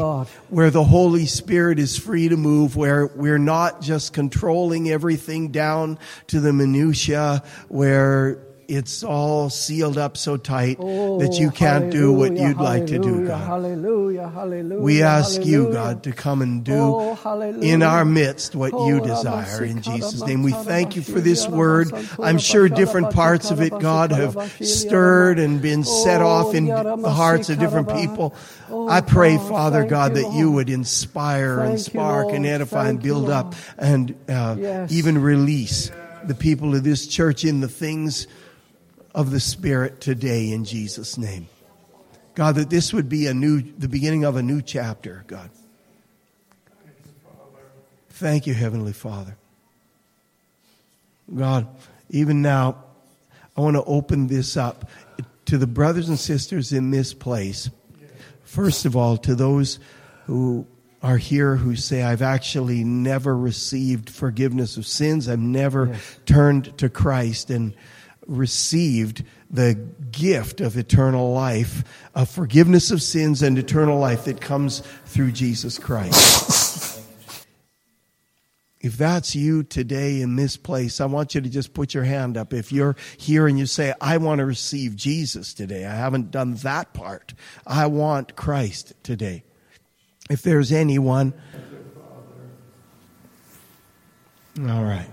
where the Holy Spirit is free to move, where we're not just controlling everything down to the minutia, where it's all sealed up so tight that you can't do what you'd like to do, God. We ask you, God, to come and do in our midst what you desire in Jesus' name. We thank you for this word. I'm sure different parts of it, God, have stirred and been set off in the hearts of different people. I pray, Father God, that you would inspire and spark and edify and build up and even release the people of this church in the things of the Spirit today in Jesus' name. God, that this would be the beginning of a new chapter, God. Thank you, Heavenly Father. God, even now, I want to open this up to the brothers and sisters in this place. First of all, to those who are here who say, I've actually never received forgiveness of sins. I've never turned to Christ and received the gift of eternal life, of forgiveness of sins and eternal life that comes through Jesus Christ. If that's you today in this place, I want you to just put your hand up. If you're here and you say, I want to receive Jesus today. I haven't done that part. I want Christ today. If there's anyone. All right.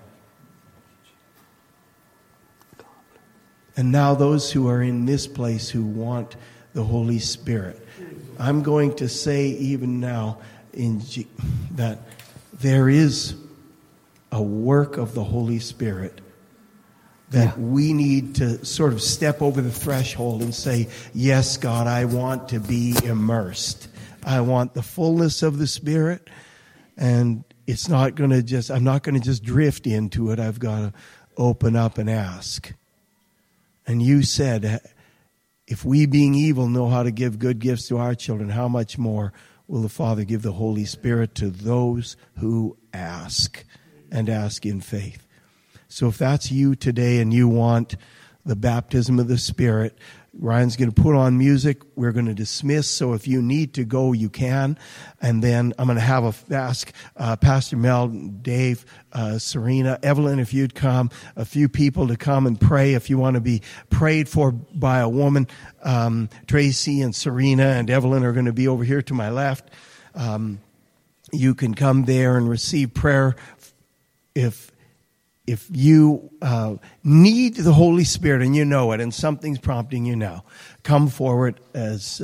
And now those who are in this place who want the Holy Spirit, I'm going to say even now that there is a work of the Holy Spirit that we need to sort of step over the threshold and say, yes, God, I want to be immersed. I want the fullness of the Spirit, and it's not going to just, I'm not going to just drift into it. I've got to open up and ask. And you said, if we being evil know how to give good gifts to our children, how much more will the Father give the Holy Spirit to those who ask and ask in faith? So if that's you today and you want the baptism of the Spirit, Ryan's going to put on music. We're going to dismiss. So if you need to go, you can. And then I'm going to ask Pastor Mel, Dave, Serena, Evelyn, if you'd come, a few people to come and pray. If you want to be prayed for by a woman, Tracy and Serena and Evelyn are going to be over here to my left. You can come there and receive prayer. If you need the Holy Spirit and you know it and something's prompting you now, come forward as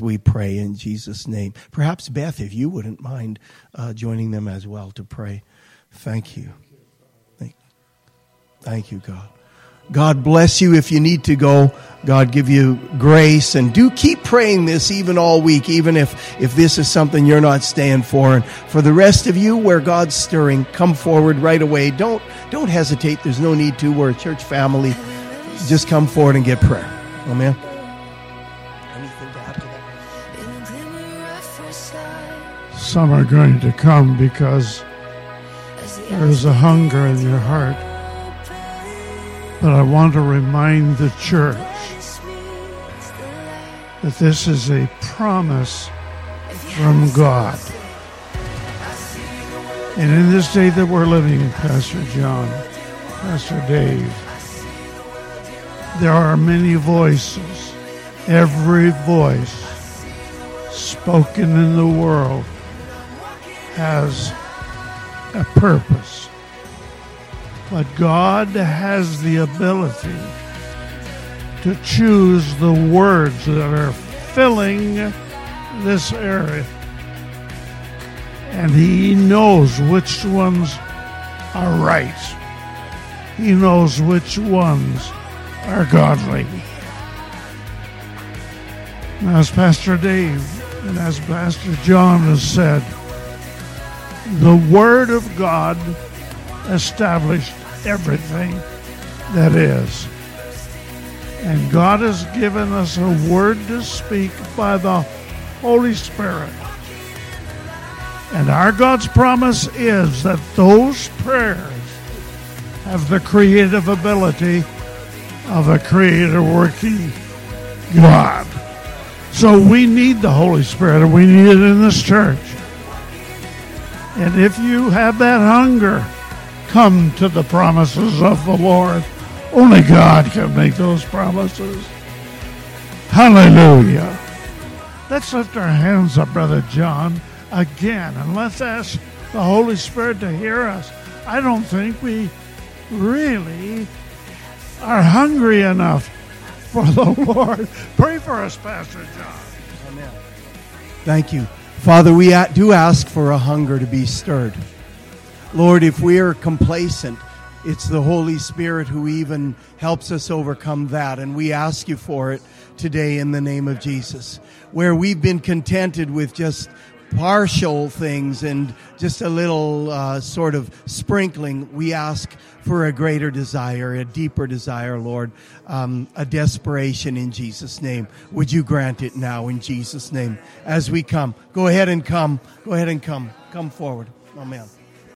we pray in Jesus' name. Perhaps, Beth, if you wouldn't mind joining them as well to pray. Thank you. Thank you, God. God bless you if you need to go. God give you grace. And do keep praying this even all week, even if this is something you're not staying for. And for the rest of you, where God's stirring, come forward right away. Don't hesitate. There's no need to. We're a church family. Just come forward and get prayer. Amen. Anything to add to that? Some are going to come because there's a hunger in their heart. But I want to remind the church that this is a promise from God. And in this day that we're living, Pastor John, Pastor Dave, there are many voices, every voice spoken in the world has a purpose. But God has the ability to choose the words that are filling this area. And He knows which ones are right. He knows which ones are godly. And as Pastor Dave and as Pastor John has said, the Word of God established everything that is. And God has given us a word to speak by the Holy Spirit. And our God's promise is that those prayers have the creative ability of a creator working God. So we need the Holy Spirit, and we need it in this church. And if you have that hunger, come to the promises of the Lord. Only God can make those promises. Hallelujah. Let's lift our hands up, Brother John, again, and let's ask the Holy Spirit to hear us. I don't think we really are hungry enough for the Lord. Pray for us, Pastor John. Amen. Thank you. Father, we do ask for a hunger to be stirred. Lord, if we are complacent, it's the Holy Spirit who even helps us overcome that, and we ask you for it today in the name of Jesus. Where we've been contented with just partial things and just a little sort of sprinkling, we ask for a greater desire, a deeper desire, Lord, a desperation in Jesus' name. Would you grant it now in Jesus' name as we come? Go ahead and come. Come forward. Amen.